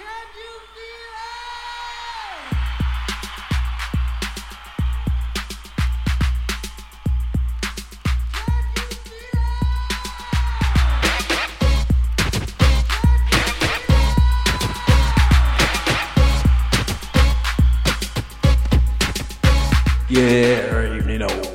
Can you feel it? Yeah, evening old.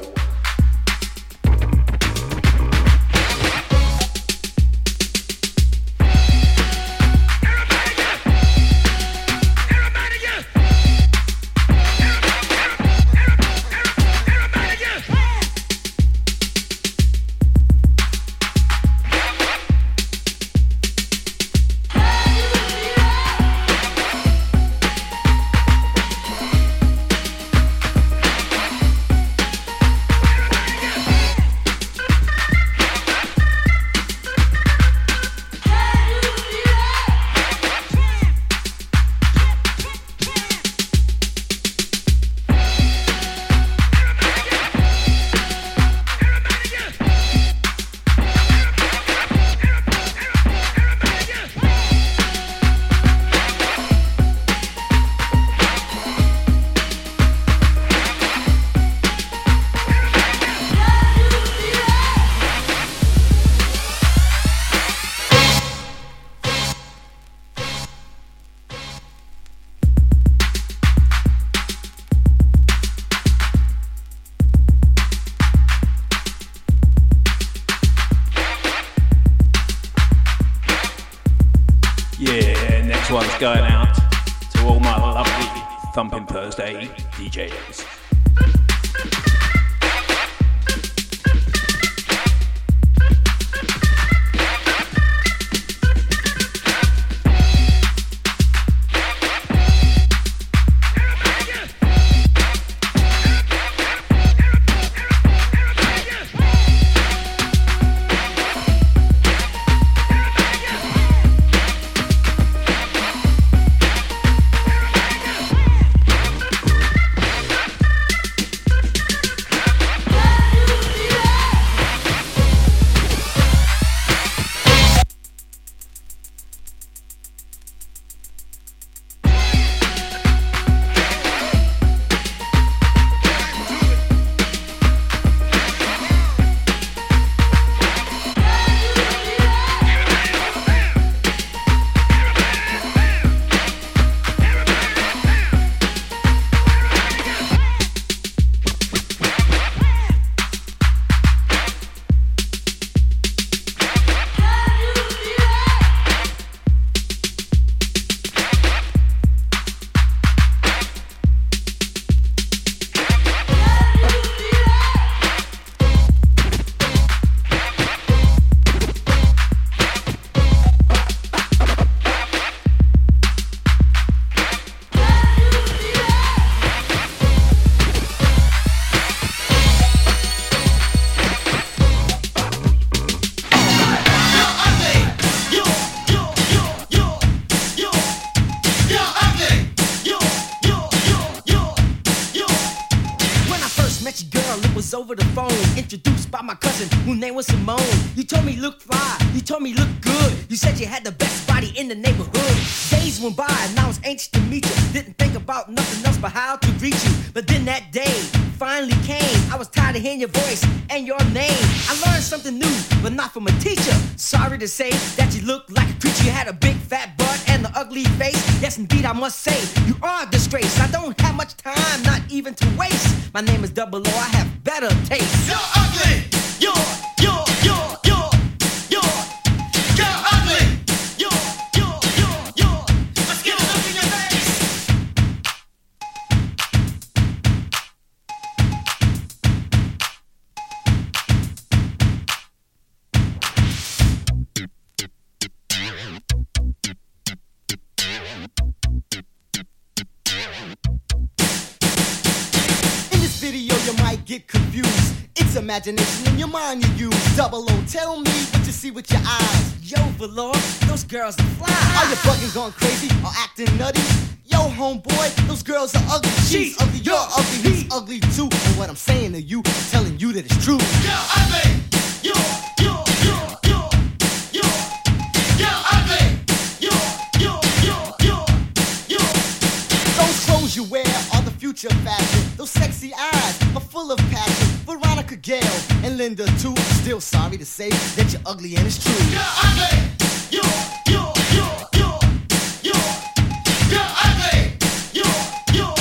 Say that you look like a creature, you had a big fat butt and an ugly face. Yes, indeed, I must say, you are a disgrace. I don't have much time, not even to waste. My name is Double O, I have better taste. You're ugly, you're ugly, you're, let's get a look in your face. You might get confused. It's imagination in your mind you use. Double O, tell me what you see with your eyes. Yo, Valor, those girls are fly. Are you bugging, going crazy, or acting nutty? Yo, homeboy, those girls are ugly. She's ugly, you're ugly, he's ugly too. And what I'm saying to you, I'm telling you that it's true. Yo, ugly, yo, ugly, yo. clothes you wear are the future fashion. Those sexy eyes are full of passion. Veronica Gail and Linda too. Still sorry to say that you're ugly and it's true. You're ugly. You're ugly. You're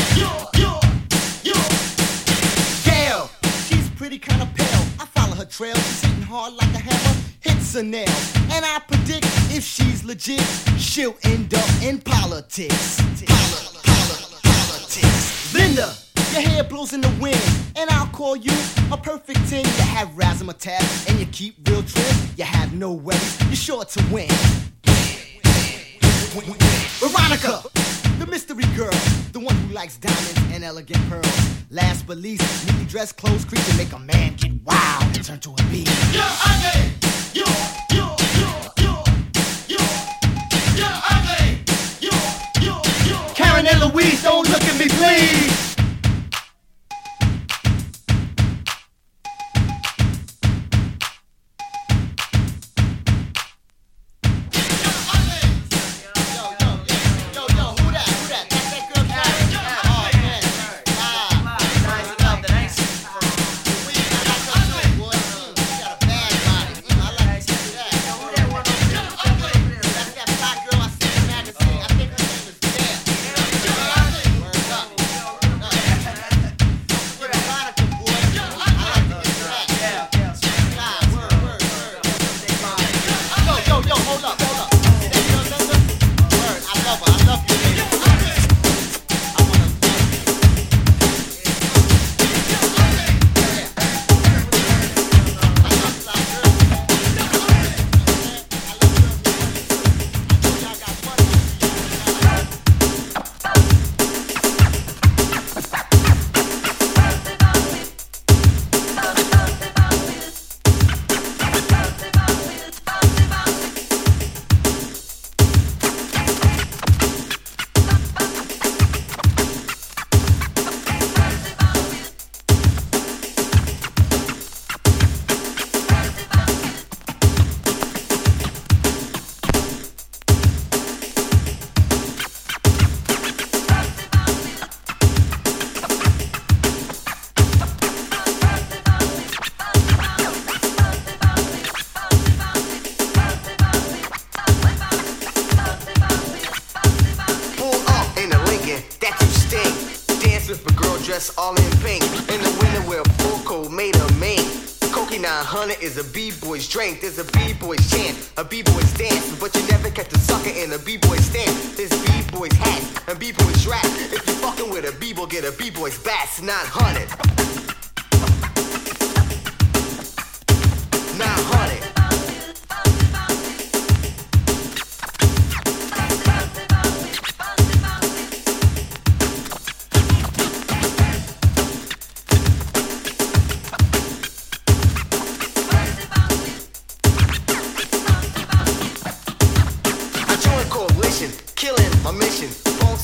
Gail. She's pretty, kind of pale. I follow her trail. She's hitting hard like a hammer. Hits a nail, and I predict if she's legit, she'll end up in politics. Politics. Linda, your hair blows in the wind, and I'll call you a perfect 10. You have razzmatazz, and you keep real trim. You have no worries, you're sure to win. Veronica, the mystery girl, the one who likes diamonds and elegant pearls. Last but least, neatly dressed clothes creep to make a man get wild and turn to a beast. You're ugly. You're ugly. You're Karen and Louise, don't look at me, please. All in pink, in the winter where Foco made a main. Coke 900 is a B-boy's drink. There's a B-boy's chant, a B-boy's dance, but you never catch a sucker in a B-boy's stand. There's B-boy's hat and B-boy's strap. If you're fucking with a B-boy, get a B-boy's bass. 900. 900.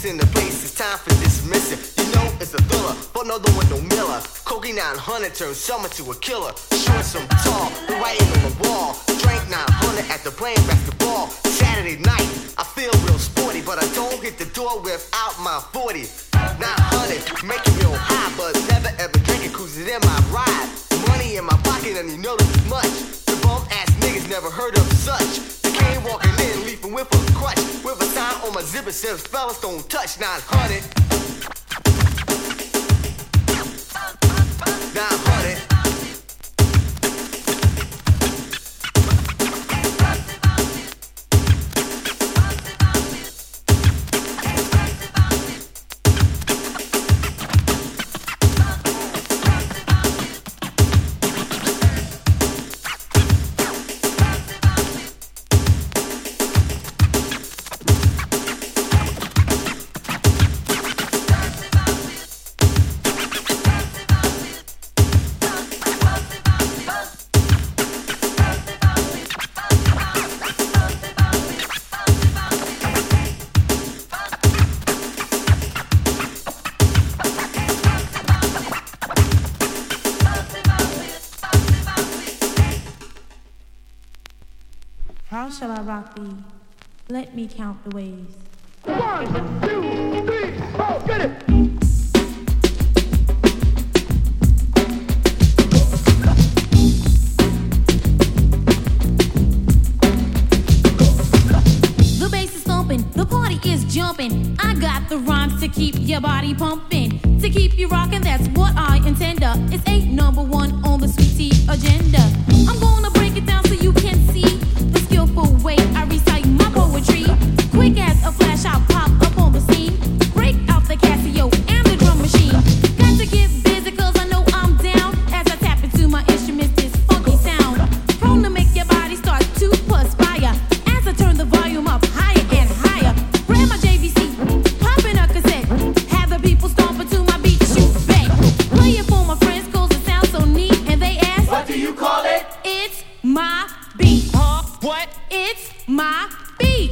In the place, it's time for dismissing. You know it's a thriller, but no one no Miller. Cokie 900 turns summer to a killer. Short some tall, the writing on the wall. Drank 900 after playing basketball. Saturday night, I feel real sporty, but I don't hit the door without my 40. 900, make it real high, but never ever drink it, cruising in my ride. Money in my pocket and you know this much. The bum ass niggas never heard of such. Came walking in, leaping with a crutch. With a sign on my zipper says, fellas don't touch. 900. 900. How shall I rock thee? Let me count the ways. 1, 2, 3, 4, get it! The bass is thumping, the party is jumping. I got the rhymes to keep your body pumping, to keep you rocking, that's what I intend. It's 8 number 1 on the Sweet Tea agenda. I'm gonna break it down so you can see the skillful way I recite my poetry. Quick as a flash, I'll pop up on the scene. Break out the Casio and the drum machine. Got to get busy cause I know I'm down. As I tap into my instrument, this funky sound. Prone to make your body start to perspire. As I turn the volume up higher and higher. Grab my JVC, popping a cassette. Have the people stomping to my beat, shoot back. Play it for my friends cause it sounds so neat. And they ask, what do you call it? It's my beat. Huh? What? It's my beat.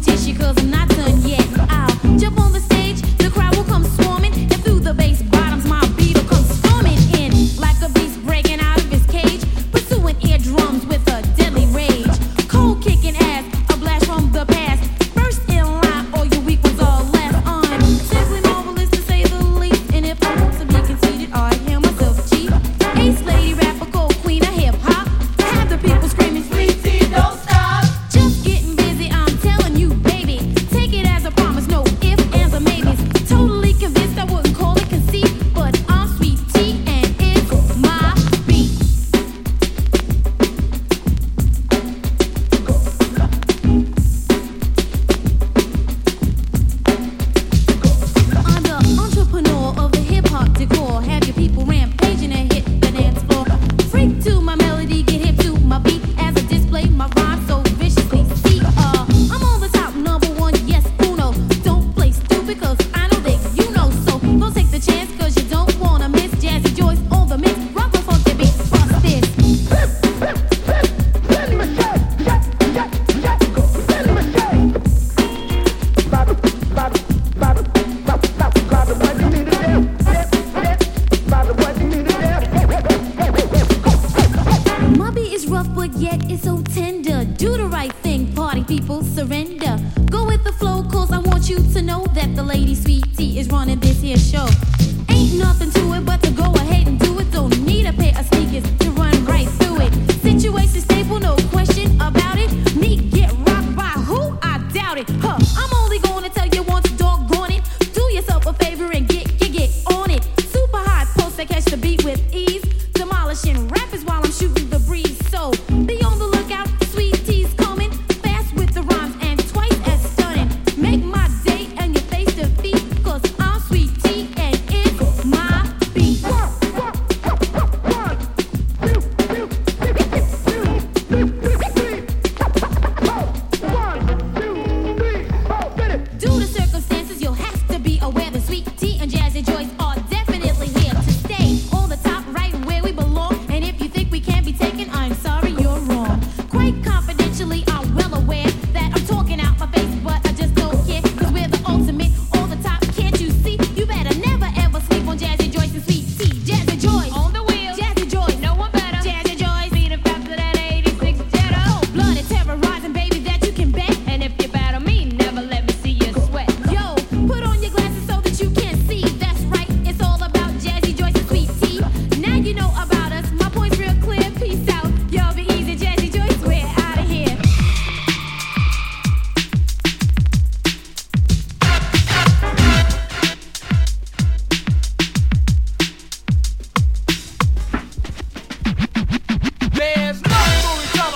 Tissue, cause I'm not done yet. I'll jump on the stage, the crowd will come swarming, and through the bass bottoms my beat will come storming in, like a beast breaking out of his cage, pursuing eardrums with a deadly rage. Cold kicking ass, a blast from the past, first in line, all your week was all left on. Simply marvelous to say the least, and if I want to be conceited, I hear myself cheat. Ace lady rapper, gold queen of hip hop, have the people screaming, Sweet Tea, don't stop. Just getting busy, I'm telling you, baby. Take it as a promise, no ifs, ands, or maybes. Totally convinced I wouldn't call it conceit, but I'm Sweet Tea and it's my beat. I'm the entrepreneur of the hip hop decor. Have your people rampaging and hit the dance floor. Freak to my melody, get hip to my beat as I display my rhyme so viciously. See, I'm on the top, number 1, yes, uno. Don't play stupid, cause I know that you know. So don't take the chance, cause you don't wanna miss Jazzy Joyce on the mix. Rock the funky beat, bust this. My beat is rough, but yet it's so tender. Do the right thing, party people, surrender. Go with the flow, cause I want you to know that the lady Sweet Tea is running this here show. Ain't nothing to it but to go ahead and do it. Don't need a pair of sneakers to run right through it. Situation stable, no question about it. Me get rocked by who? I doubt it. Huh, I'm only gonna tell you once, doggone it. Do yourself a favor and get on it. Super hot posts that catch the beat with ease. Demolishing rappers while I'm shooting the breeze. So be on the lookout, Sweet Tea's coming. Fast with the rhymes and twice as stunning. Make my day and your face defeat, cause I'm Sweet Tea and it's my beat. 1, 2, 3, 4, get it! Due to circumstances, you'll have to be aware that Sweet Tea and Jazzy Joyce are definitely here to stay. On the top, right where we belong. And if you think we can't be taken, I'm sorry, you're wrong. Quite confidentially, I'm well aware that I'm talking out my face, but I just don't care. Cause we're the ultimate on the top, can't you see? You better never ever sleep on Jazzy Joyce and Sweet Tea. Jazzy Joyce, On the wheel, Jazzy Joyce, no one better. Jazzy Joyce, beat it faster than 86 Jetta. Cold blooded, terrorizing, baby, that you can bet. And if you battle me, never let me see you sweat. Yo, put on your glasses so that you can see. That's right, it's all about Jazzy Joyce and Sweet Tea. Now you know about us, my point's real clear. Peace out, y'all be easy, Jazzy Joyce, we're out of here. There's no storyteller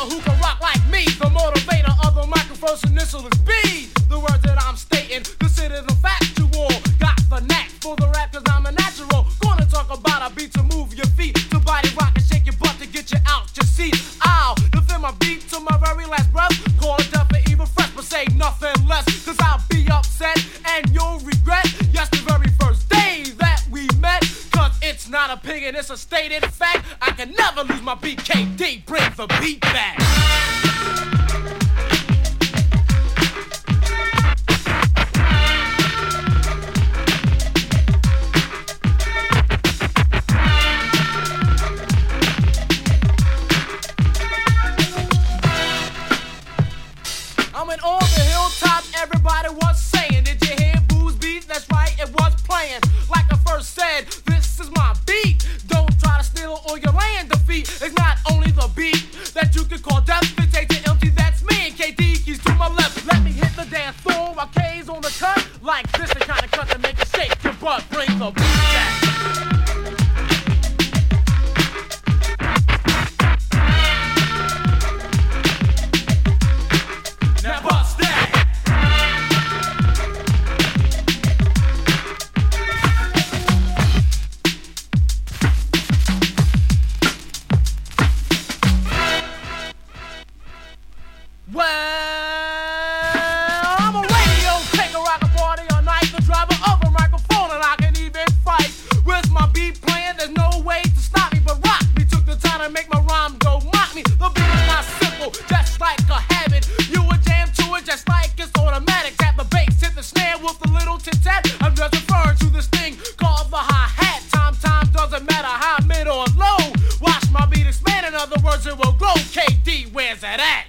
who can rock like me. The motivator of the microphone's initial is B. The words that I'm stating, consider the factual. Got the knack for the rap cause I'm a natural. Gonna talk about a beat to move your feet, to body rock and shake your butt to get you out your seat. I'll defend my beat to my very last breath. Call it up and even fresh, but say nothing less. Cause I'll be upset and you'll regret. Yes, the very first day that we met. Cause it's not opinion, it's a stated fact. I can never lose my beat. KD, bring the beat back. answer that.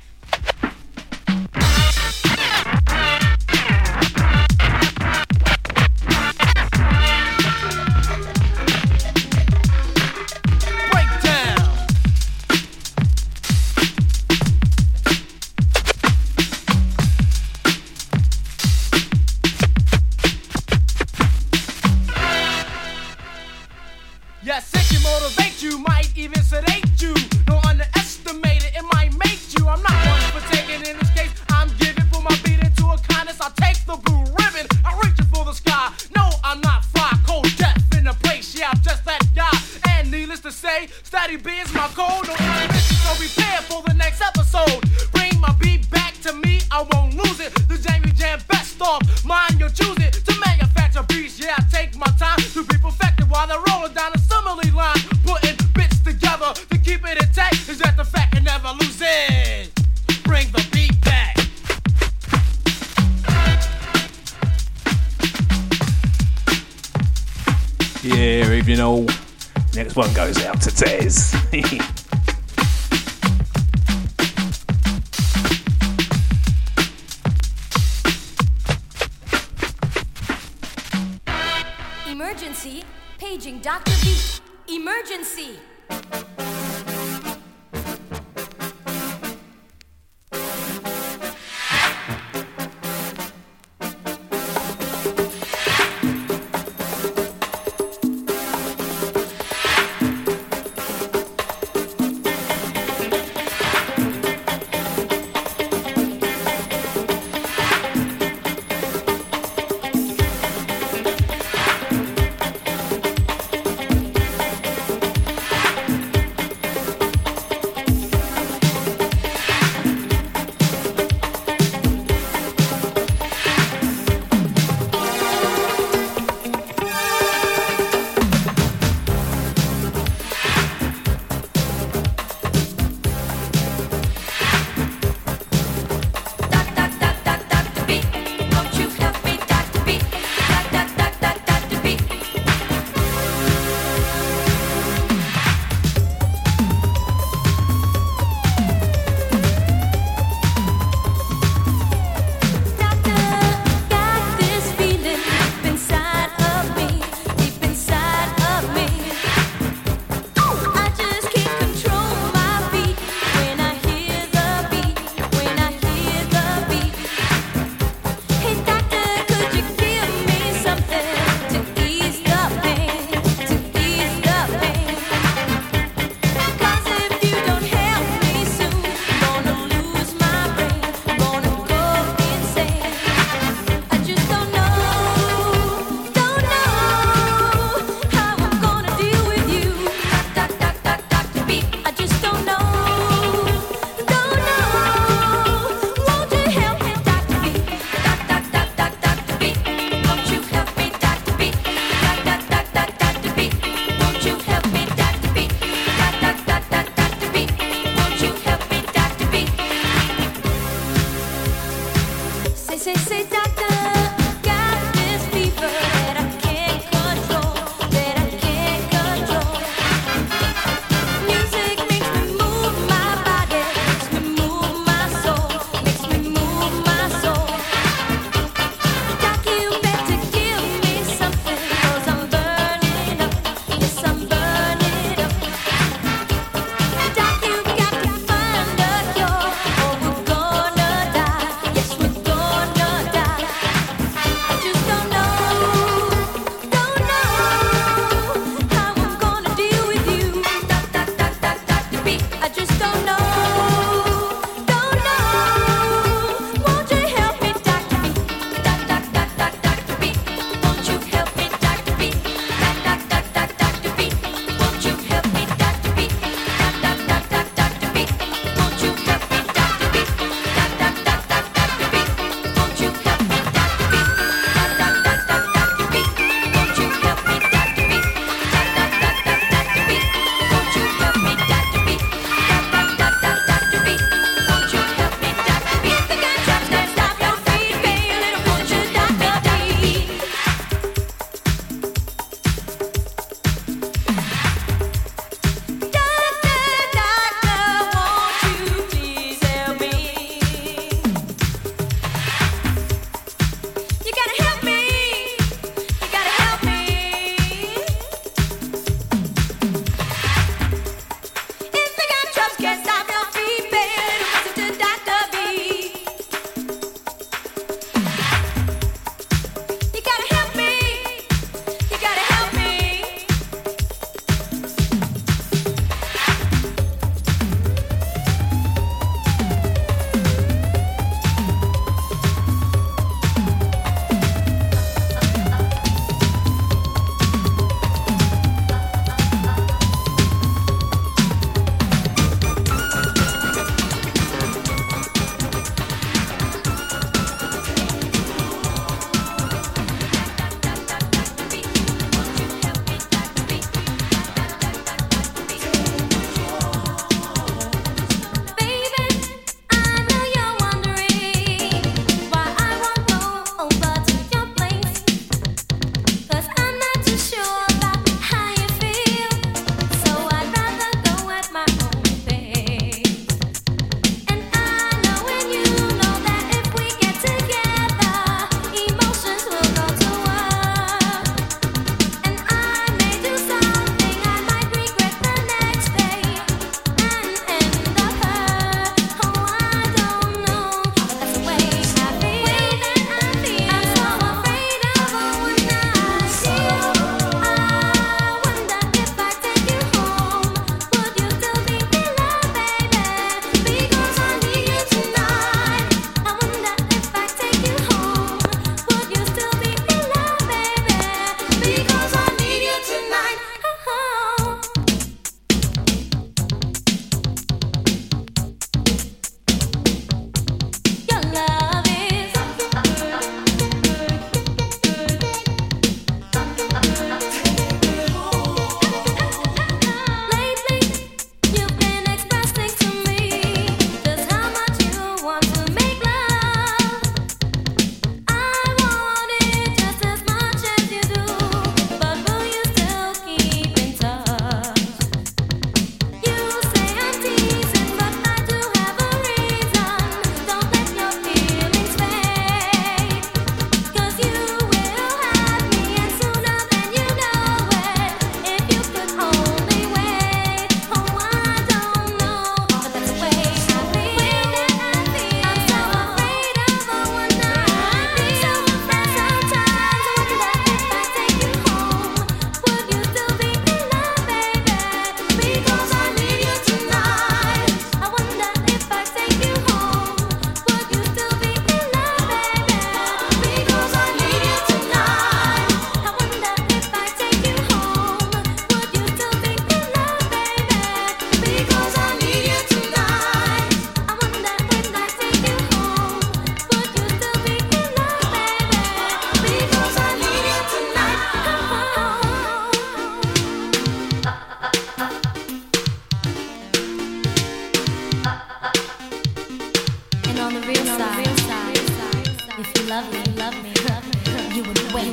love me. You would wait.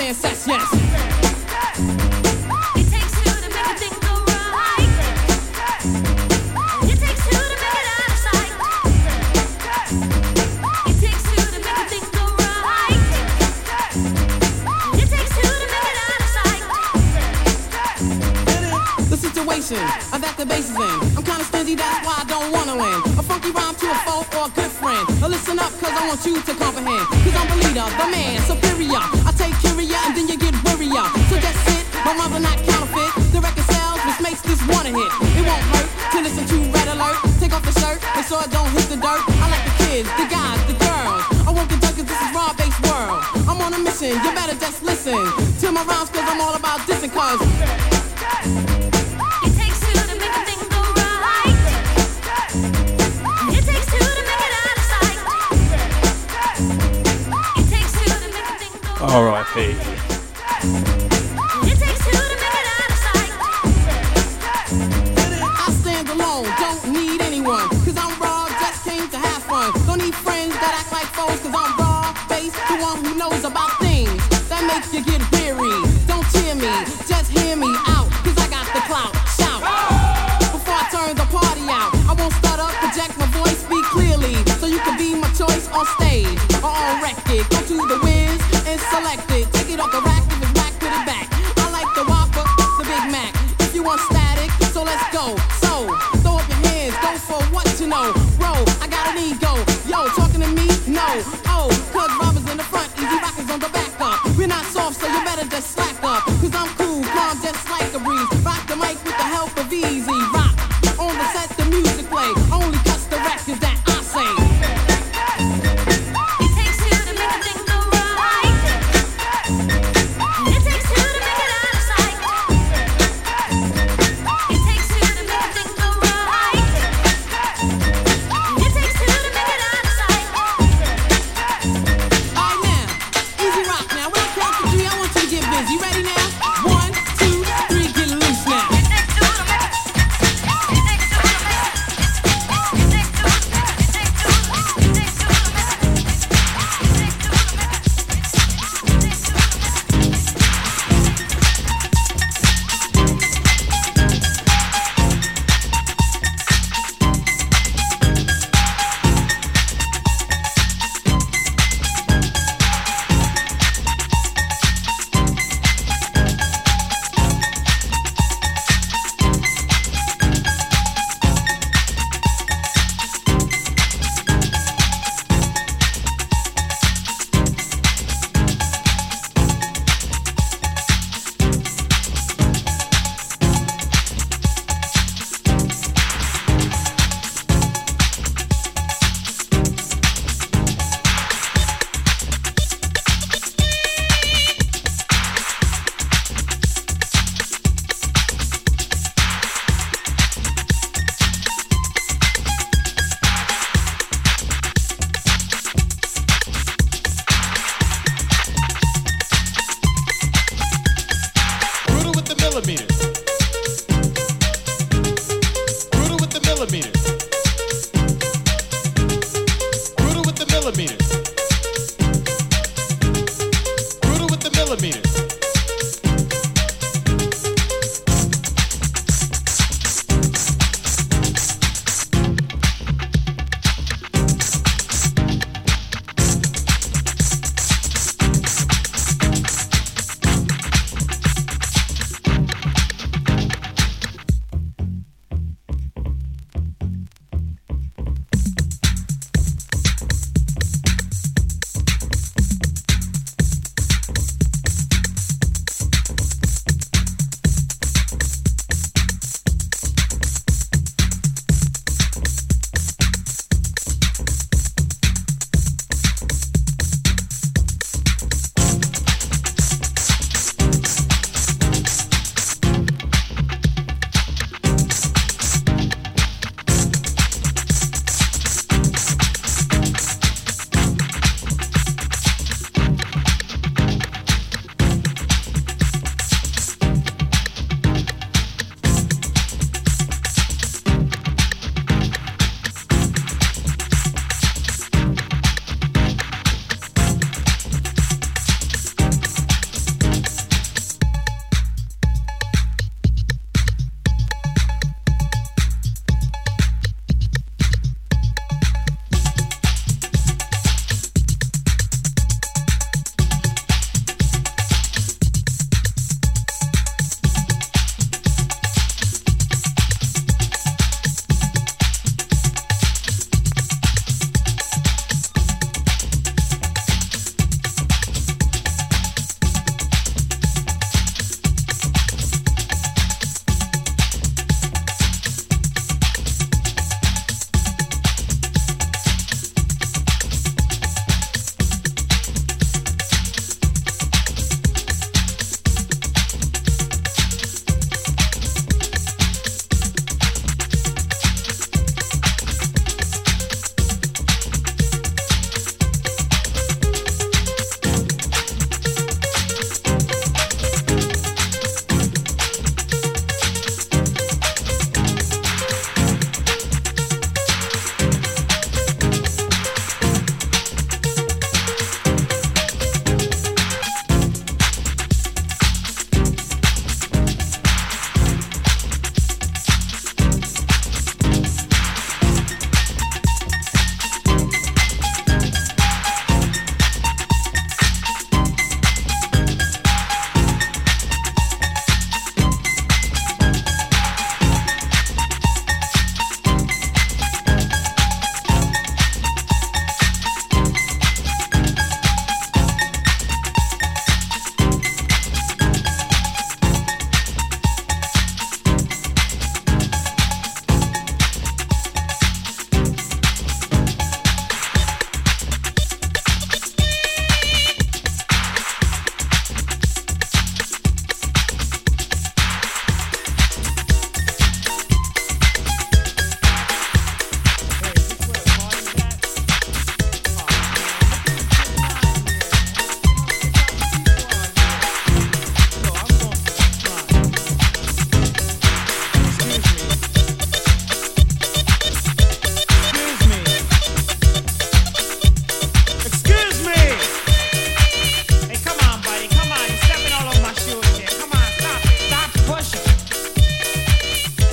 It takes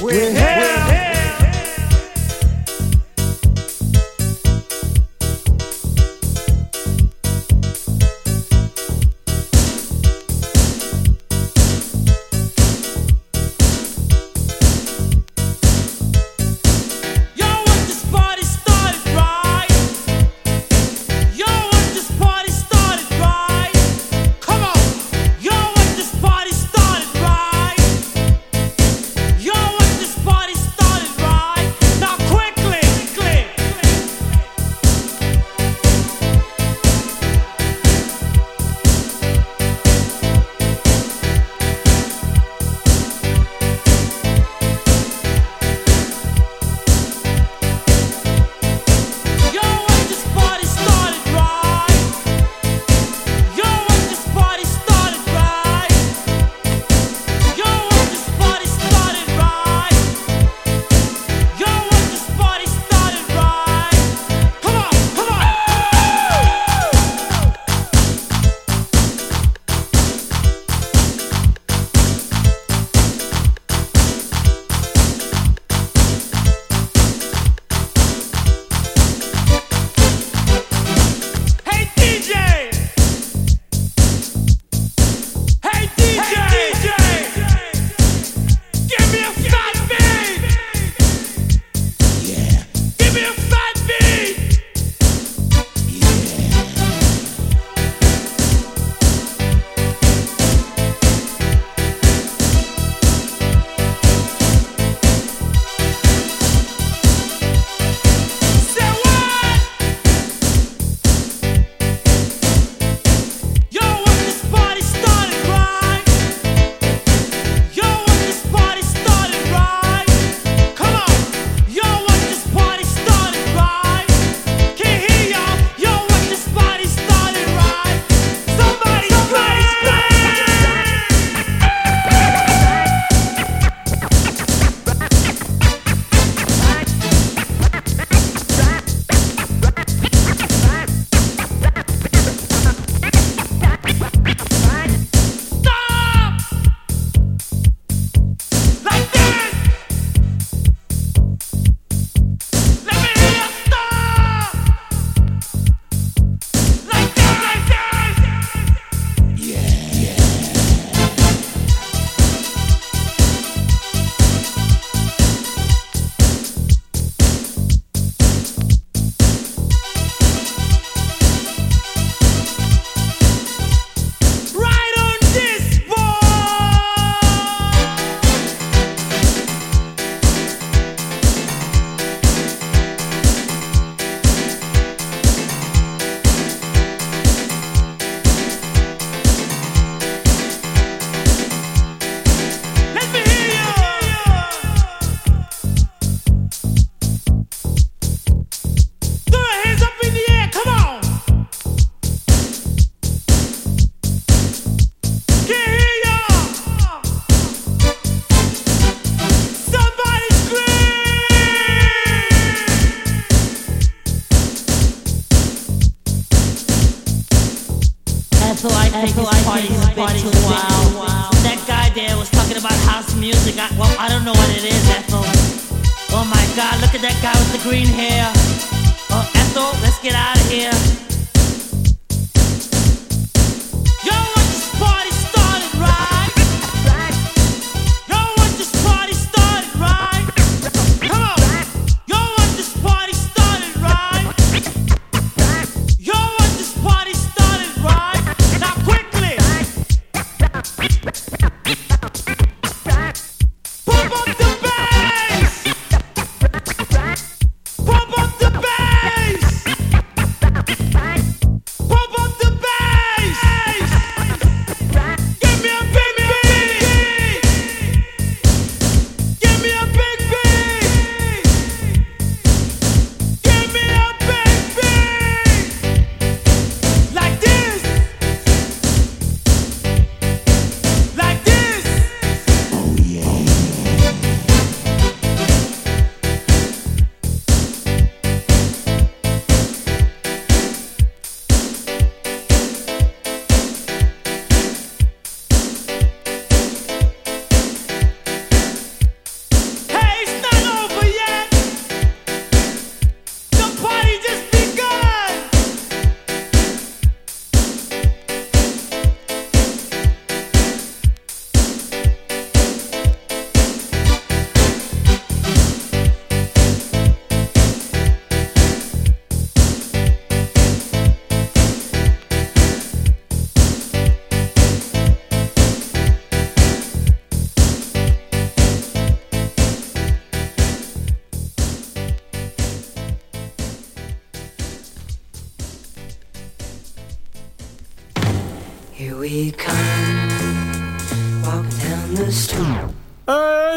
We're here.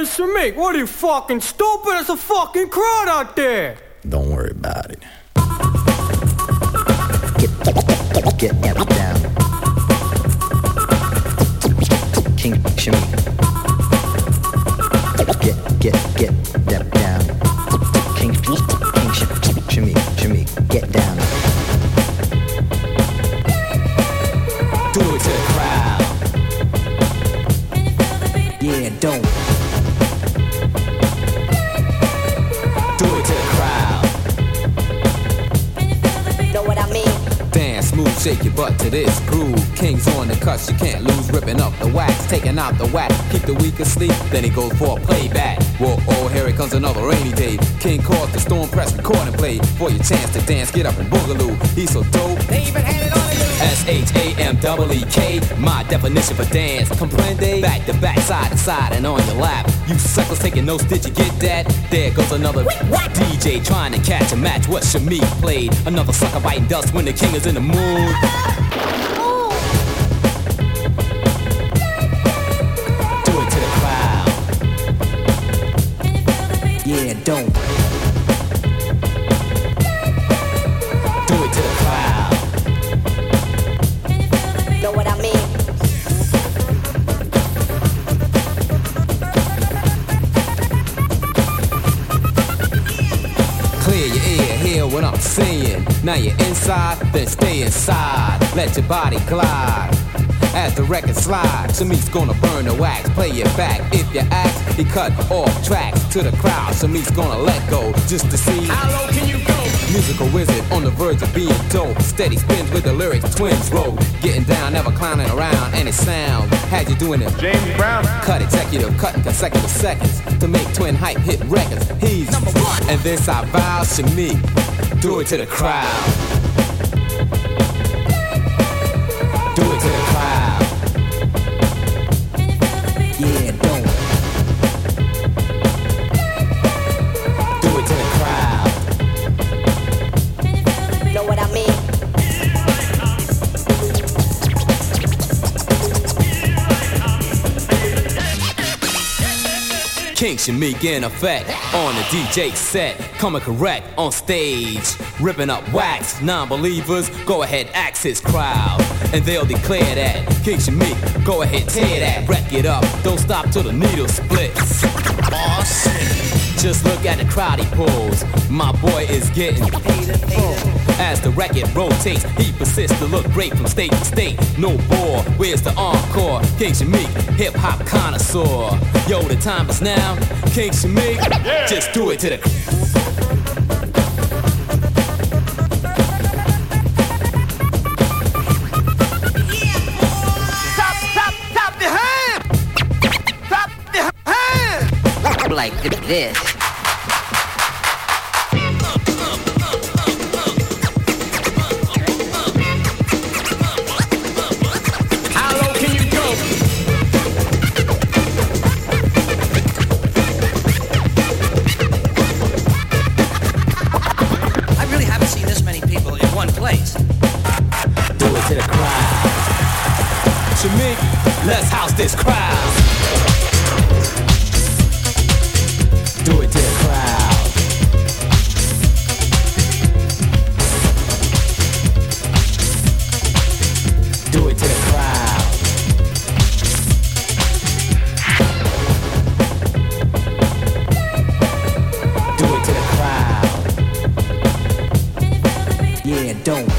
man, Shamit, what are you fucking stupid? There's a fucking crowd out there. Don't worry about it. Get down. King Shamit. Get down. King Shamit, get down. Do it to the crowd. Yeah, don't. Shake your butt to this groove. King's on the cuss, you can't lose. Ripping up the wax, taking out the whack. Keep the weak asleep, then he goes for a playback. Whoa, oh, here it comes another rainy day. King calls the storm, press record and play. For your chance to dance, get up and boogaloo. He's so dope, they even had it on you. S-H-A-M-E-E-K, my definition for dance. Comprende? Back to back, side to side, and on your lap. You suckers taking notes, did you get that? There goes another what? DJ trying to catch a match. What Shamit played? Another sucker biting dust when the king is in the mood. Oh. Do it to the crowd. Yeah, don't. Do it to the crowd. Know what I mean? Clear your ear, hear what I'm saying. Now you're inside, then stay inside. Let your body glide as the record slides. Shamit's gonna burn the wax, play it back. If you act, he cut off tracks to the crowd. Shamit's gonna let go just to see how low can you go. Musical wizard on the verge of being dope. Steady spins with the lyrics, twins roll. Getting down, never climbing around, and it sound. Had you doing it, James Brown. Cut executive, cutting consecutive seconds to make twin hype hit records. He's number one. And this I vow, Shamit, do it to the crowd. King Shamit in effect on the DJ set, coming correct on stage, ripping up wax. Non-believers, go ahead, axe his crowd, and they'll declare that King Shamit, go ahead, tear that, wreck it up. Don't stop till the needle splits. Just look at the crowd he pulls. My boy is getting as the record rotates. He persists to look great from state to state. No bore, where's the encore? King Shamit, hip-hop connoisseur. Yo, the time is now. King Shamit, yeah. Just do it to the... Top the hand! Like this. Let's house this crowd. Do it to the crowd. Do it to the crowd. Do it to the crowd. Yeah, don't.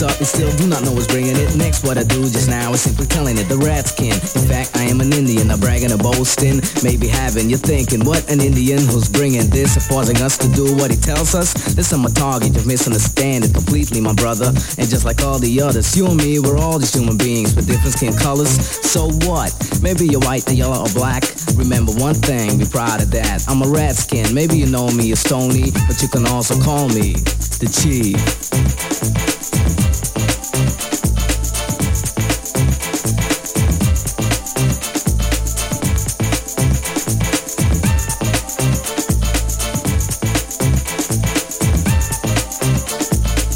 what's up and still do not know what's bringing it. Next what I do just now is simply telling it the rat's kin. In fact, I am an Indian, I'm bragging and boasting. Maybe having you thinking, what an Indian who's bringing this and forcing us to do what he tells us. This I'm a target, you've misunderstanding completely, my brother. And just like all the others, you and me, we're all just human beings with different skin colors. So what? Maybe you're white and yellow or black. Remember one thing, be proud of that. I'm a redskin, maybe you know me as Tony, but you can also call me The Chief.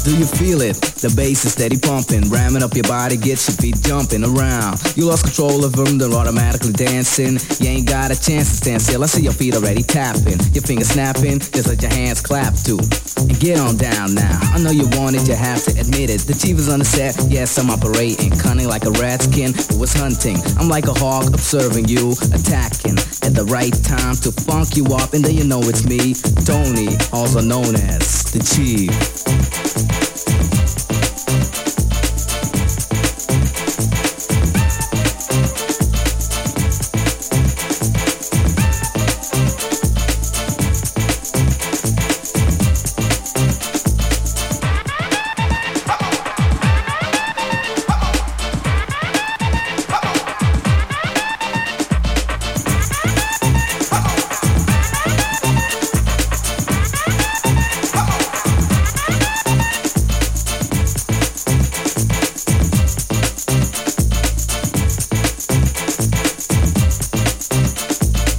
Do you feel it? The bass is steady pumping, ramming up your body, gets your feet jumping around. You lost control of them, they're automatically dancing. You ain't got a chance to stand still, I see your feet already tapping. Your fingers snapping, just let your hands clap too. And get on down now, I know you want it, you have to admit it. The Chief is on the set, yes I'm operating, cunning like a redskin who was hunting. I'm like a hawk observing you, attacking at the right time to funk you up. And then you know it's me, Tony, also known as The Chief.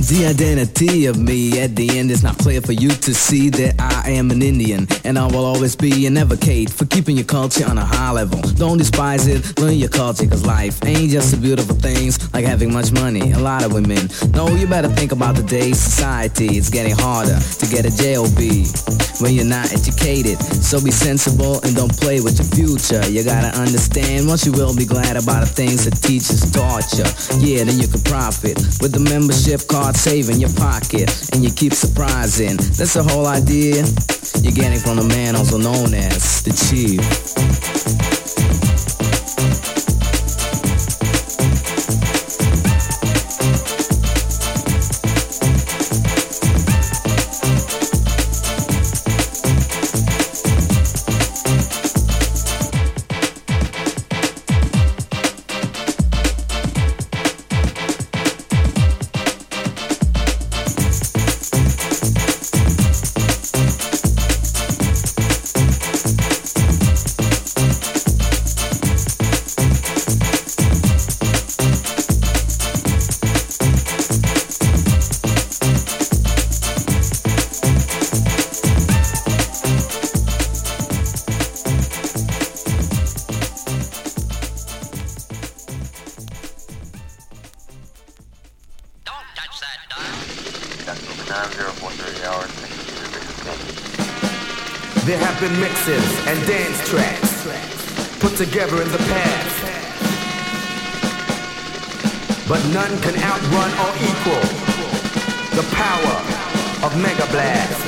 The identity of me at the end is not clear for you to see that I am an Indian. And I will always be an advocate for keeping your culture on a high level. Don't despise it, learn your culture, cause life ain't just the beautiful things like having much money, a lot of women. No, you better think about today's society. It's getting harder to get a J-O-B when you're not educated. So be sensible and don't play with your future. You gotta understand, once you will be glad about the things that teachers taught you. Yeah, then you can profit with the membership card in your pocket, and you keep surprising. That's the whole idea you're getting from the man also known as The Chief. There have been mixes and dance tracks put together in the past, but none can outrun or equal the power of Mega Blast.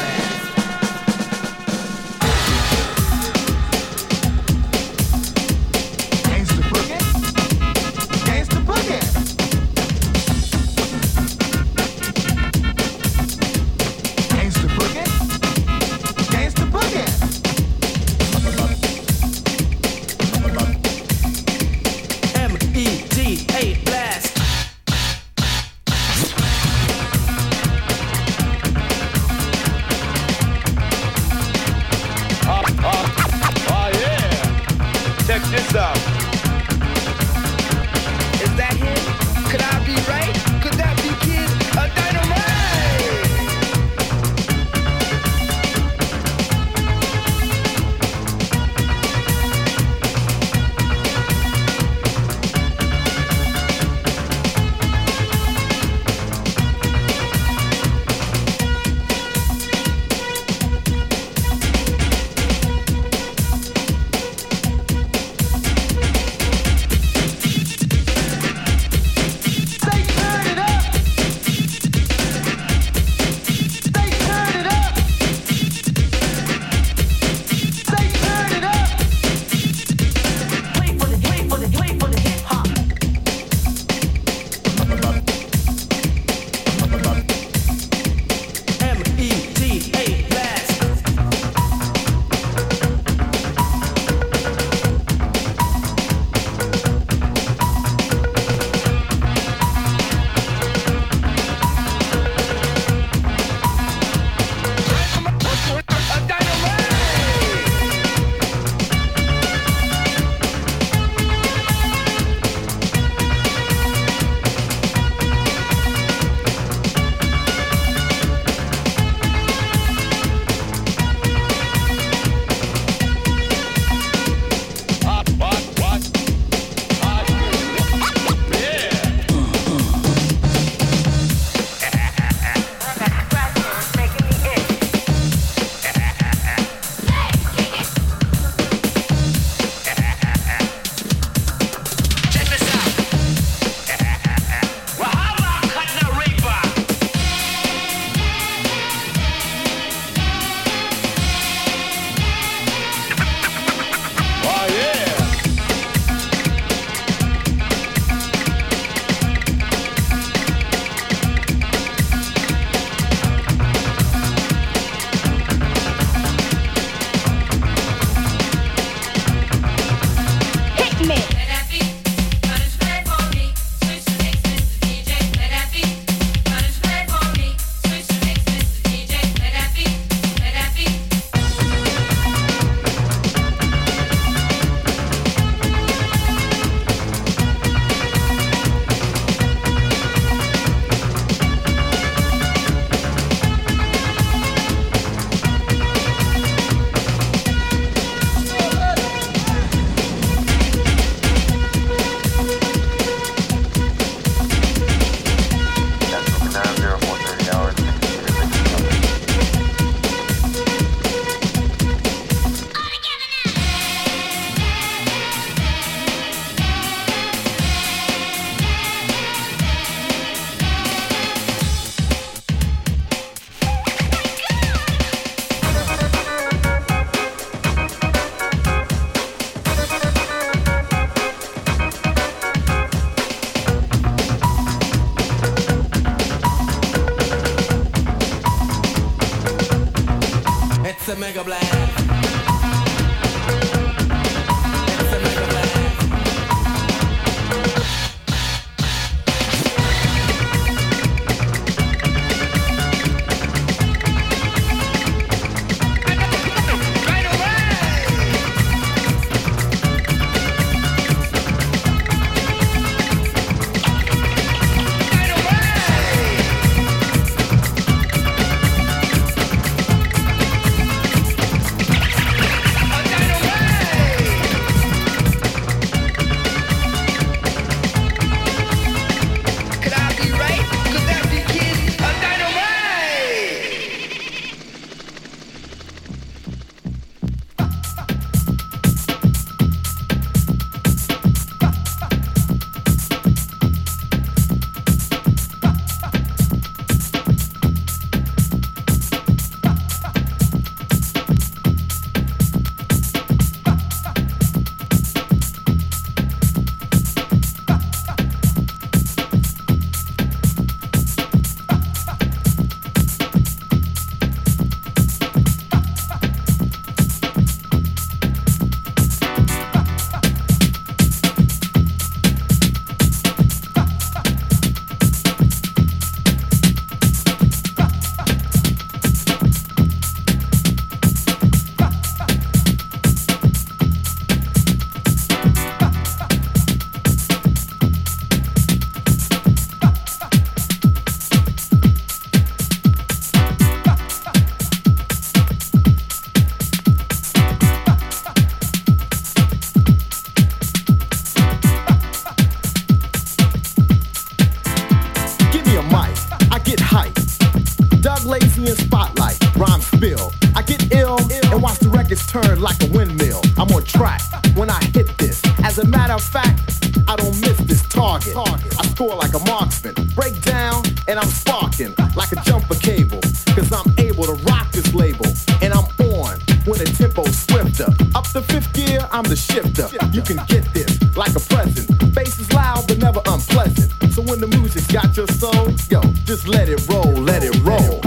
spinning like a windmill. I'm on track when I hit this. As a matter of fact, I don't miss this target. I score like a marksman. Break down and I'm sparking like a jumper cable. Cause I'm able to rock this label. And I'm on when the tempo's swifter. Up the fifth gear, I'm the shifter. You can get this like a present. Bass is loud but never unpleasant. So when the music's got your soul, yo, just let it roll, let it roll.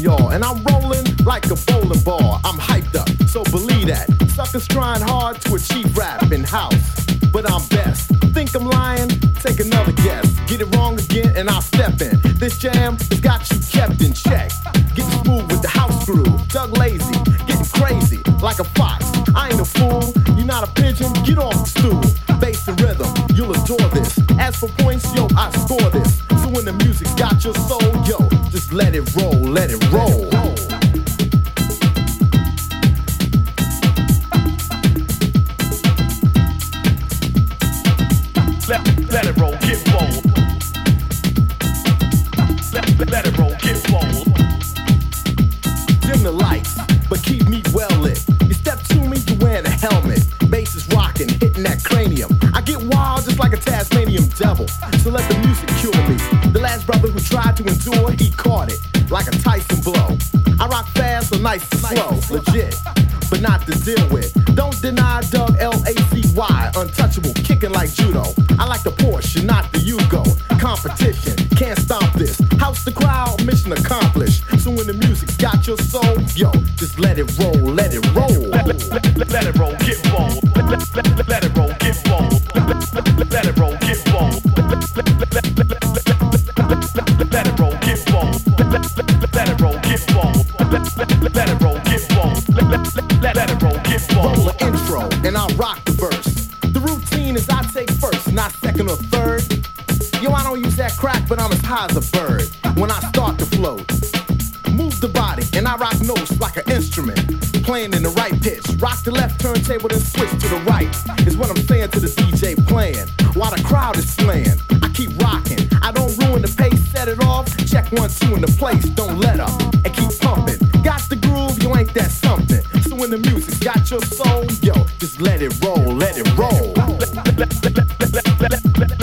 Y'all, and I'm rolling like a bowling ball. I'm hyped up, so believe that. Suckers trying hard to achieve rap in house, but I'm best. Think I'm lying? Take another guess. Get it wrong again, and I'll step in. This jam has got you kept in check. Getting smooth with the house groove. Doug Lazy, getting crazy like a fox. I ain't a fool. You're not a pigeon. Get off the stool. Bass and rhythm, you'll adore this. As for points, yo, I score this. So when the music's got your soul, yo, just let it roll, let it roll. Let it roll, get rolled. Let it roll, get rolled. Dim the lights, but keep me well lit. You step to me, you wear the helmet. Bass is rocking, hitting that cranium. I get wild just like a Tasmanian devil. So let the music cure me. The last brother who tried to endure, he caught it like a Tyson blow. I rock fast, so nice and slow, legit, but not to deal with. Don't deny Doug L.A.C.Y. Untouchable, kicking like judo. I like the Porsche, not the Yugo. Competition, can't stop this. House the crowd, mission accomplished. So when the music's got your soul, yo, just let it roll, let it roll. Let it roll, get rolled. Let it roll, get rolled. Let it roll, get rolled. Let it roll, get rolled. Let it roll, get rolled. Let it roll, get rolled. Let it roll, get rolled. Roll the intro, and I'll rock the verse. The routine is I take first, not second or third. Yo, I don't use that crack, but I'm as high as a bird. When I start to float, move the body, and I rock notes like an instrument. Playing in the right pitch. Rock the left turntable, then switch to the right. Is what I'm saying to the DJ playing. While the crowd is slaying, I keep rocking. I don't ruin the pace, set it off. Check 1, 2 in the place, don't let up. And keep pumping. Got the groove, you ain't that something. So when the music's got your soul, yo, just let it roll, let it roll. Let it roll, get rolled.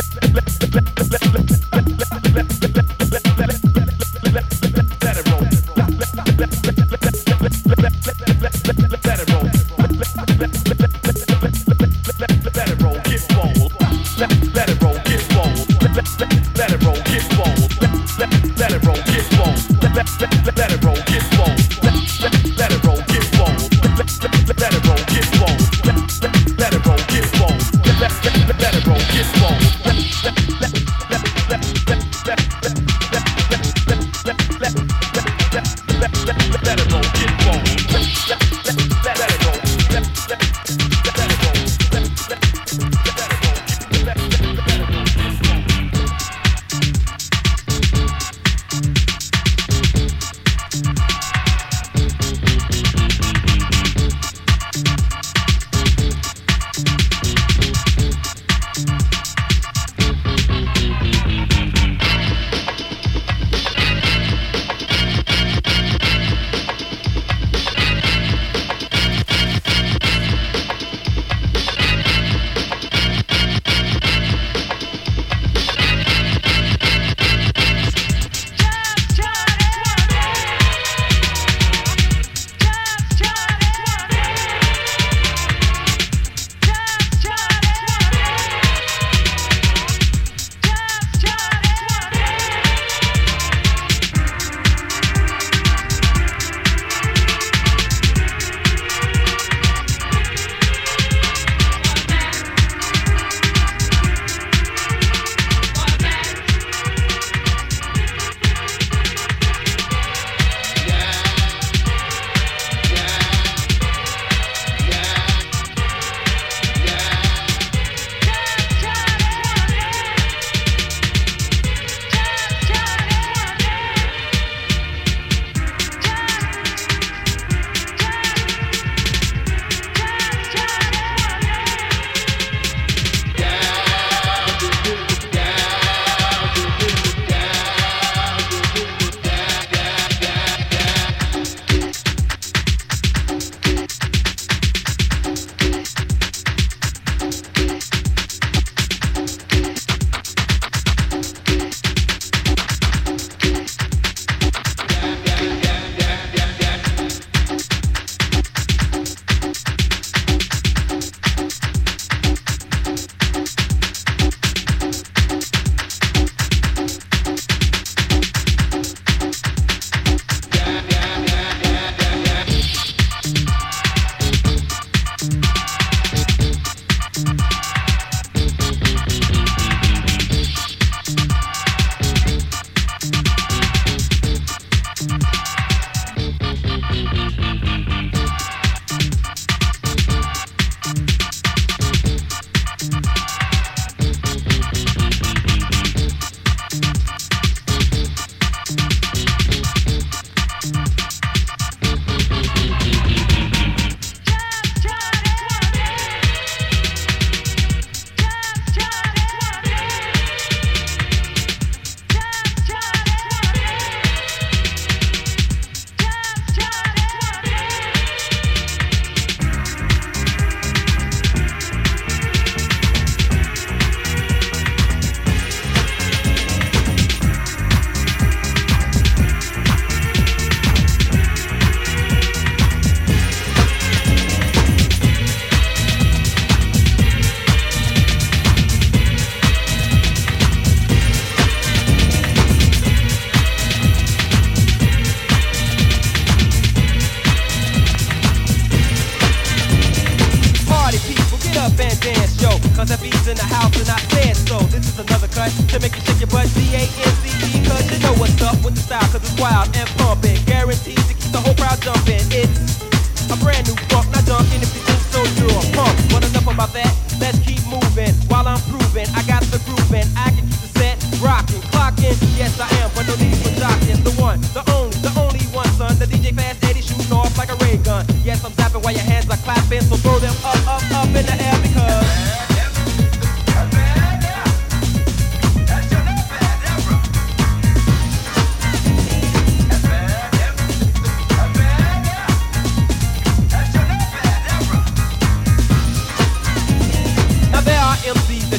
up and dance, yo. Cause FE's in the house and I stand so. This is another cut to make you shake your butt. D-A-N-C-E, cause you know what's up with the style. Cause it's wild and pumping, guaranteed to keep the whole crowd jumping. It's a brand new funk, not dunking if you think so, you're a punk. But enough about that, let's keep moving. While I'm proving, I got the grooving. I can keep the set rocking, clocking. Yes, I am, but no need for jocking. The one, the only one, son. The DJ Fast Eddie shooting off like a ray gun. Yes, I'm zapping while your hands are clapping. So throw them up, up, up in the air because...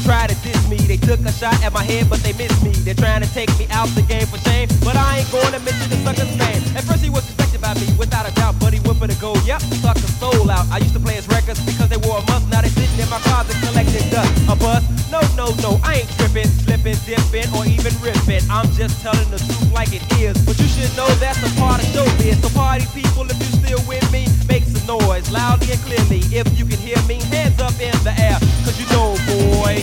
Try to diss me, they took a shot at my head, but they missed me. They're trying to take me out the game for shame, but I ain't going to mention the sucker's name. At first he was respected by me, without a doubt, but he went for the gold. Yep, sucker sold out. I used to play his records because they wore a must. Now they're sitting in my closet collecting dust. A bust? No, I ain't tripping, slipping, dipping, or even ripping. I'm just telling the truth like it is, but you should know that's a part of showbiz. So party people, if you still with me, make some noise loudly and clearly. If you can hear me, hands up in the air, cause you know, boy.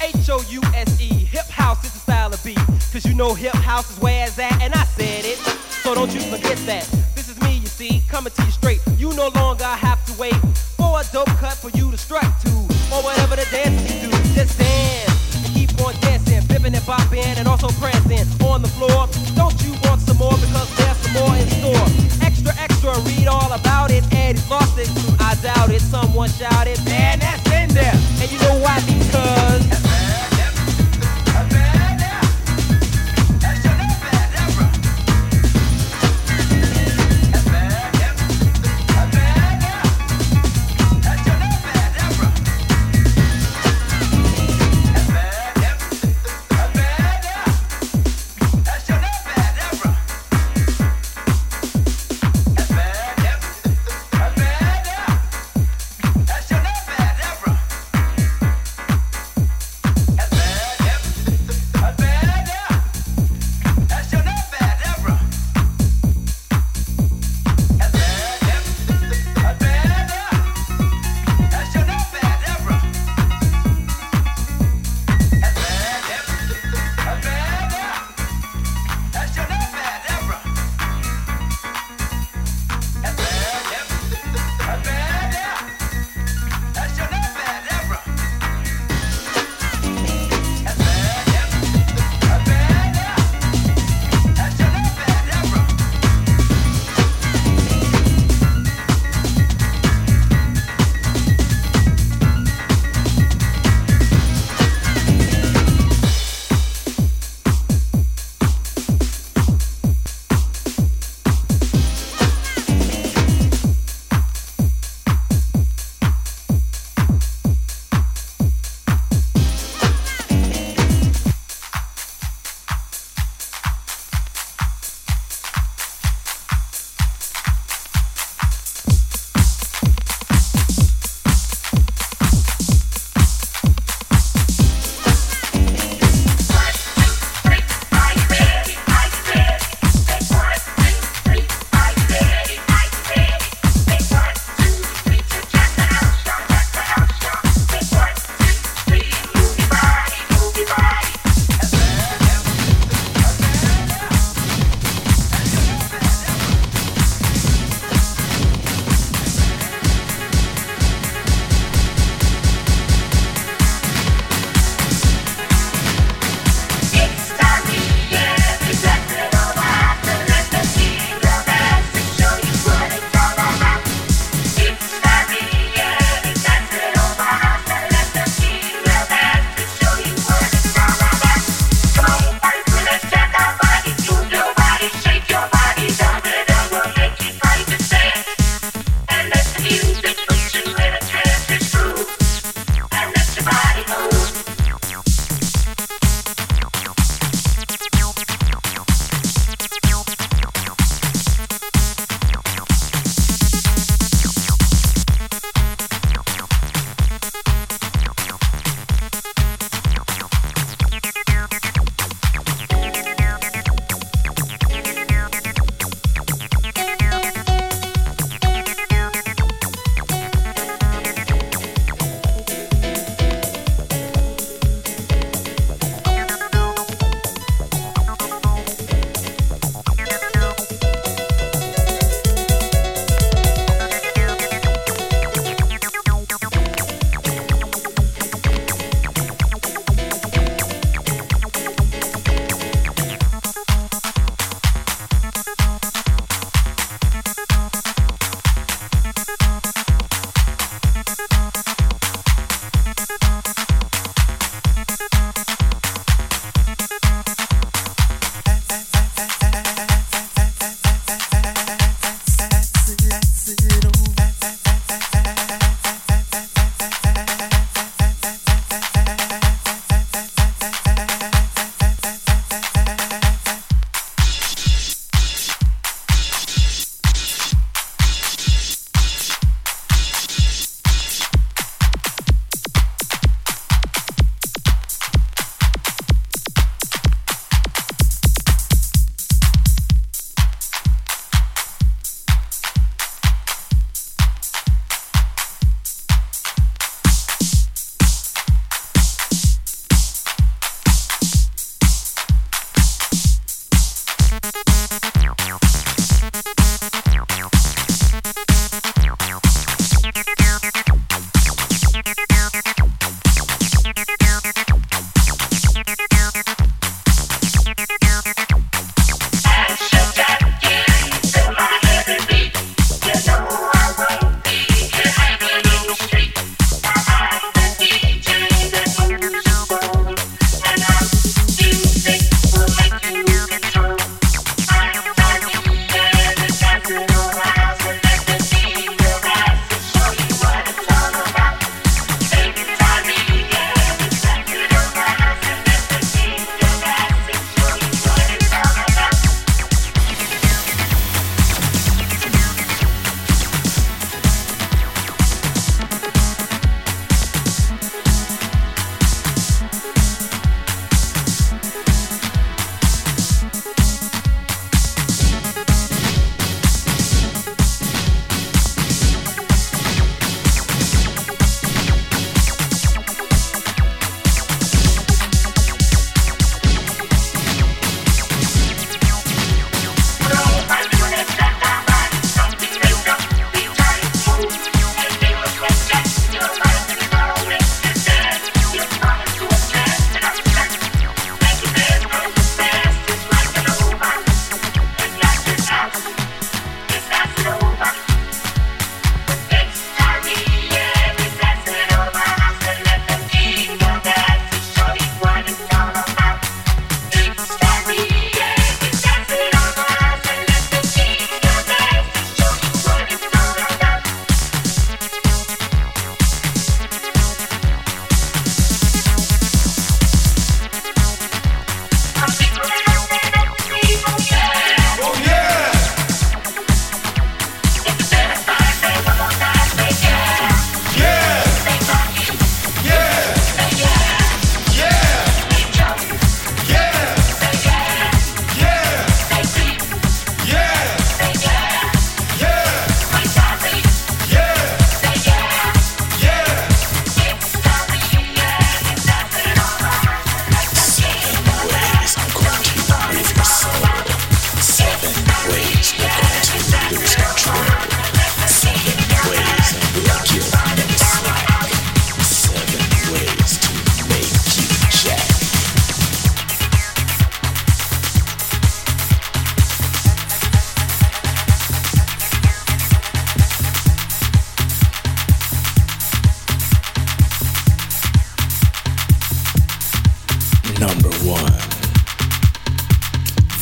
H-O-U-S-E, hip house is the style of beat, cause you know hip house is where it's at, and I said it, so don't you forget that. This is me, you see, coming to you straight. You no longer have to wait for a dope cut for you to strut to, or whatever the dance you do. Just dance and keep on dancing, bipping and bopping, and also prancing on the floor. Don't you want some more? Because there's some more in store. Extra, extra, read all about it. Eddie's lost it, I doubt it. Someone shouted, man, that's in there. And you know why? Because...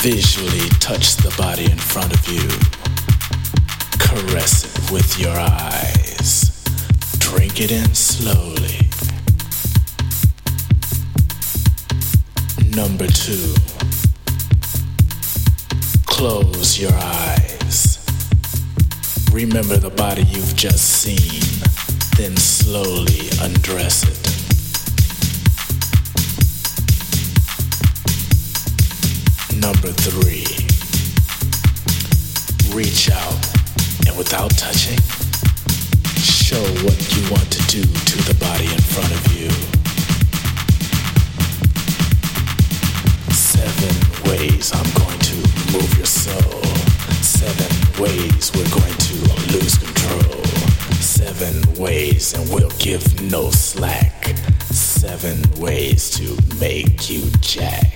Visually touch the body in front of you. Caress it with your eyes. Drink it in slowly. Number 2. Close your eyes. Remember the body you've just seen, then slowly undress it. Number 3, reach out and without touching, show what you want to do to the body in front of you. 7 ways I'm going to move your soul. 7 ways we're going to lose control. 7 ways and we'll give no slack. 7 ways to make you jack.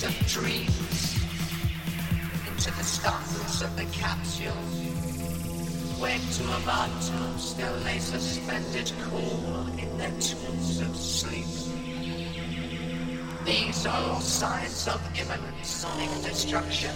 space of dreams, into the stars of the capsule, where two of our tombs still lay suspended cool in their tombs of sleep. These are all signs of imminent sonic destruction.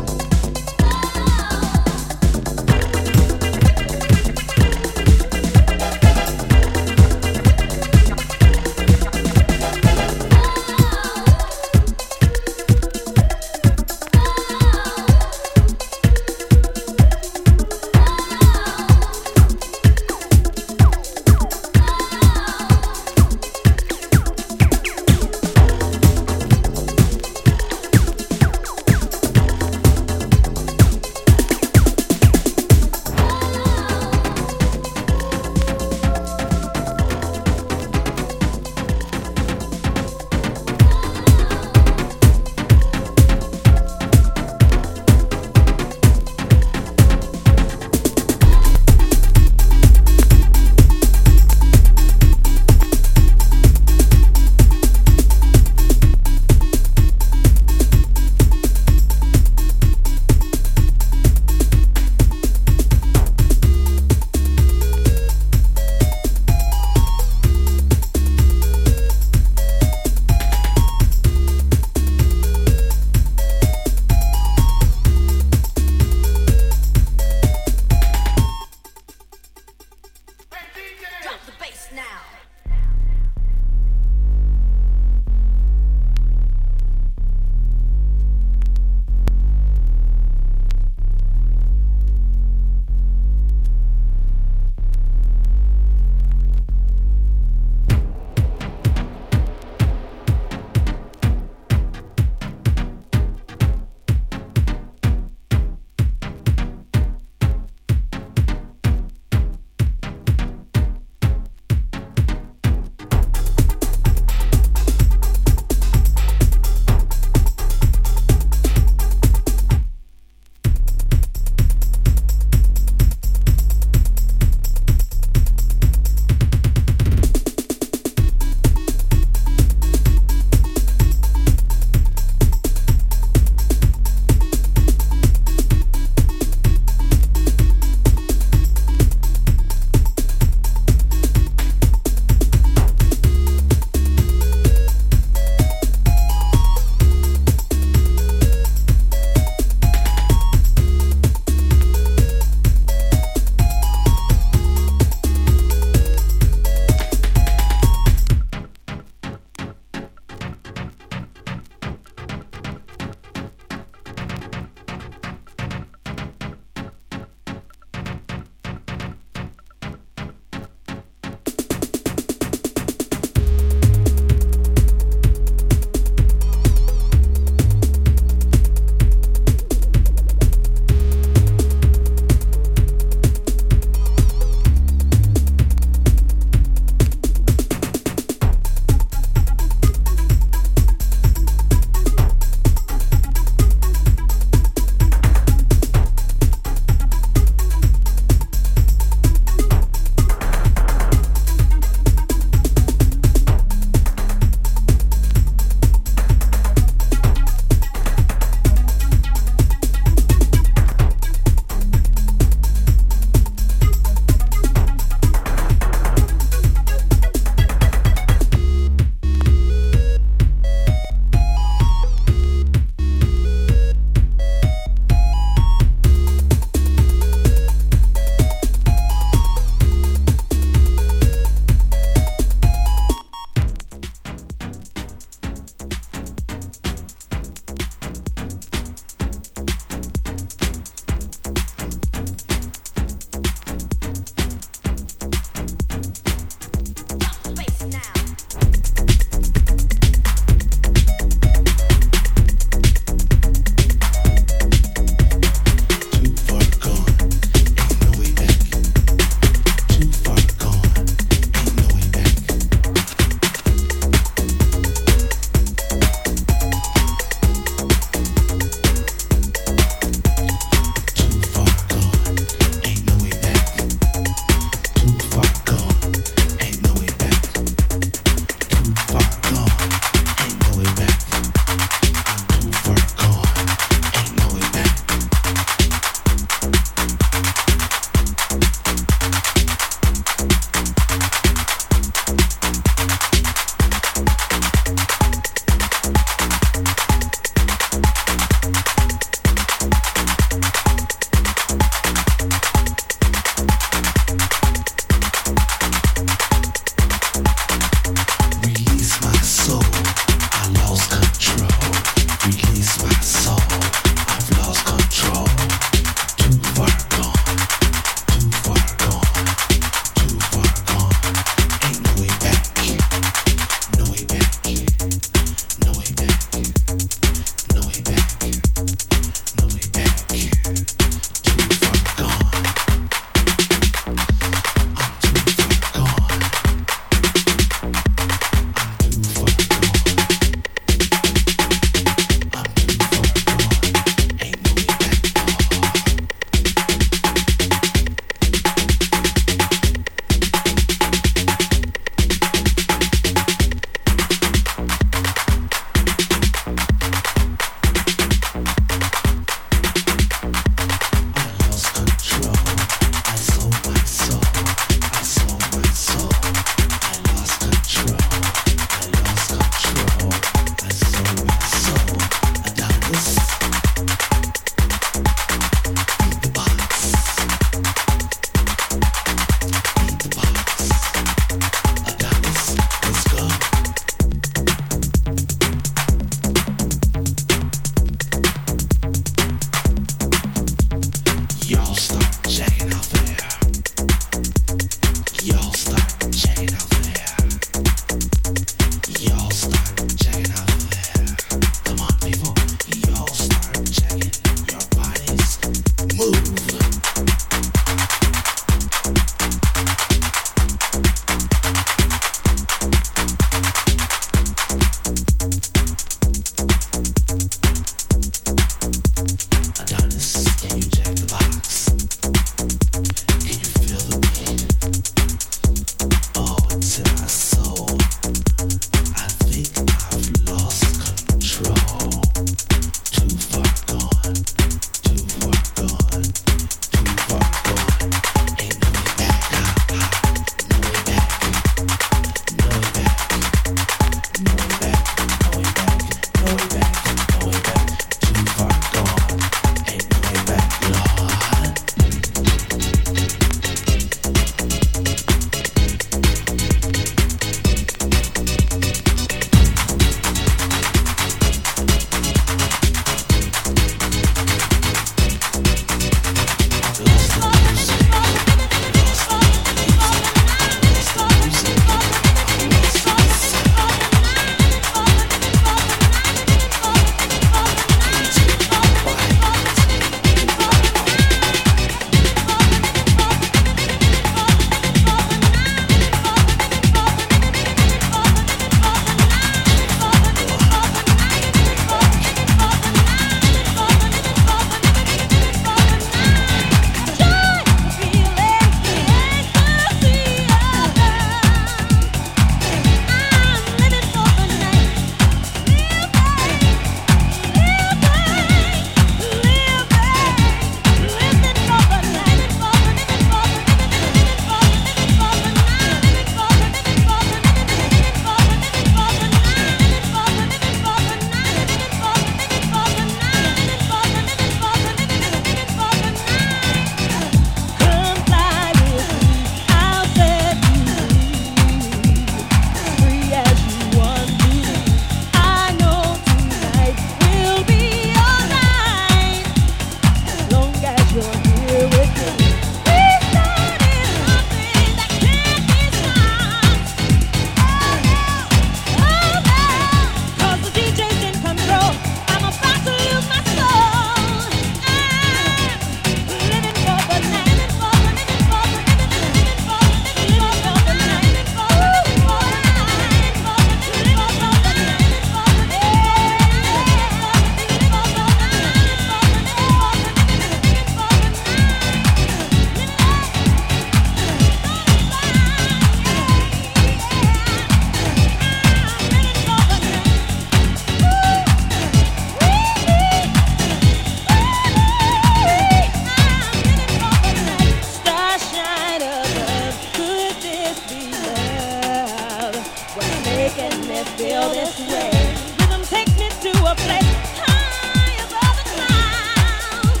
making me feel this way. Rhythm takes me to a place high above the clouds,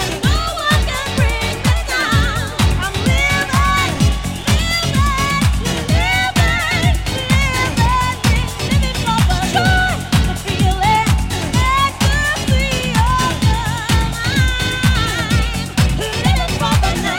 and no one can bring me down. I'm living, living for the joy, the feeling, the ecstasy of the mind. Living for the night,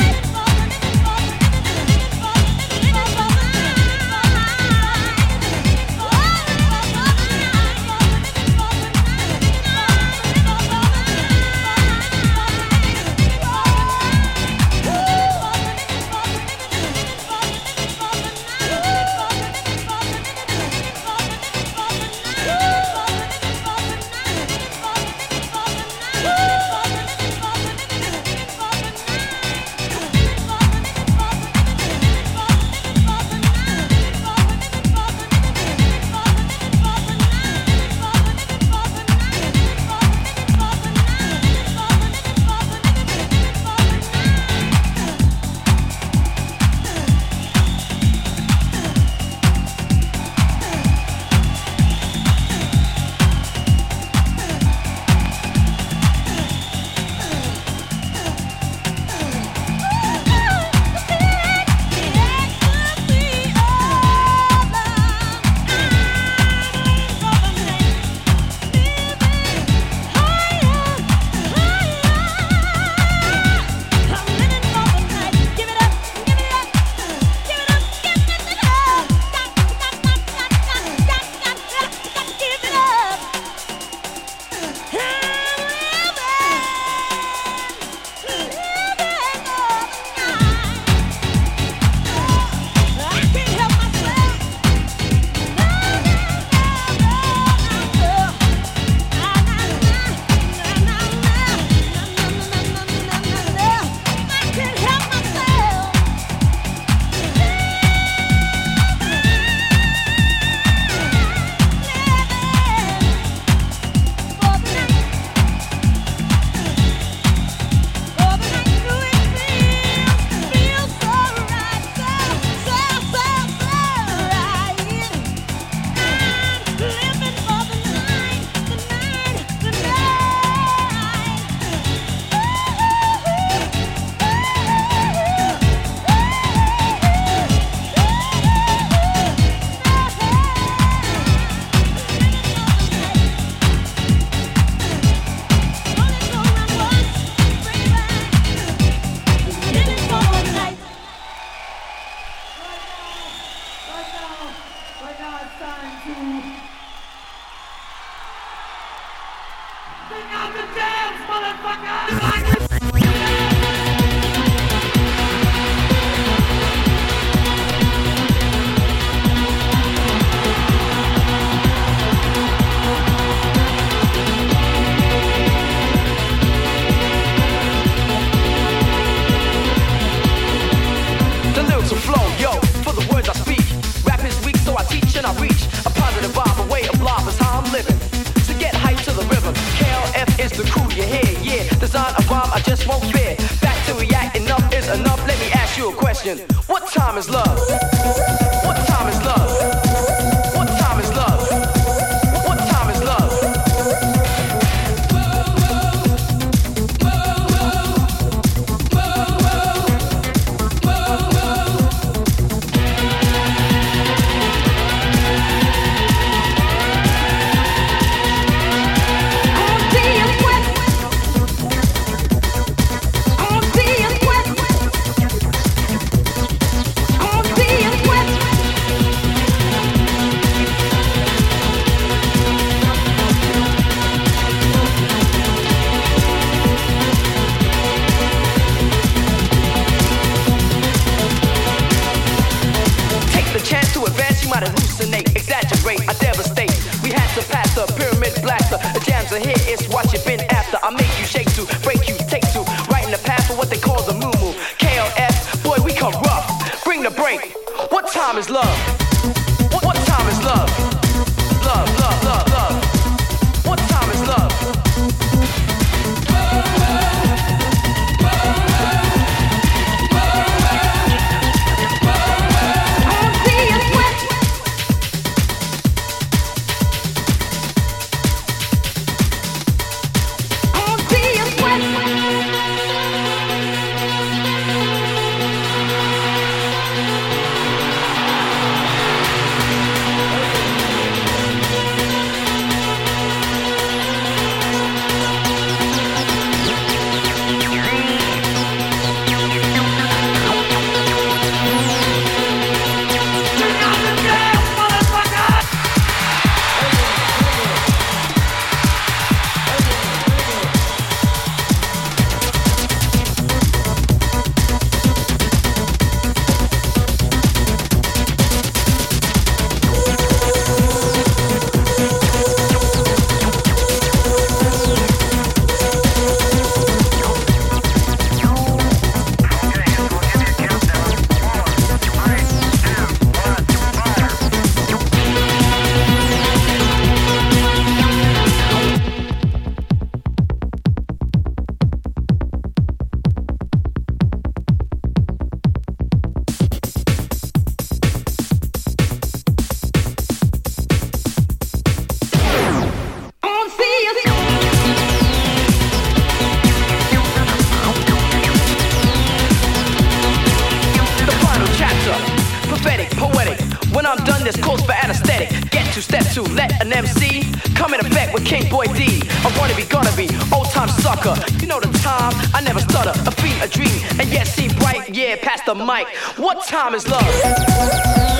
pose for anesthetic. Get to step two, let an MC come in effect with King Boy D. I wanna be, gonna be, old time sucker. You know the time, I never stutter. A beat, a dream, and yet see bright. Yeah, pass the mic. What time is love?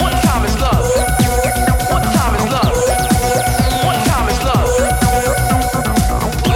What time is love? What time is love? What time is love? Whoa.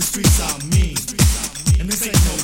The streets are mean, and this ain't no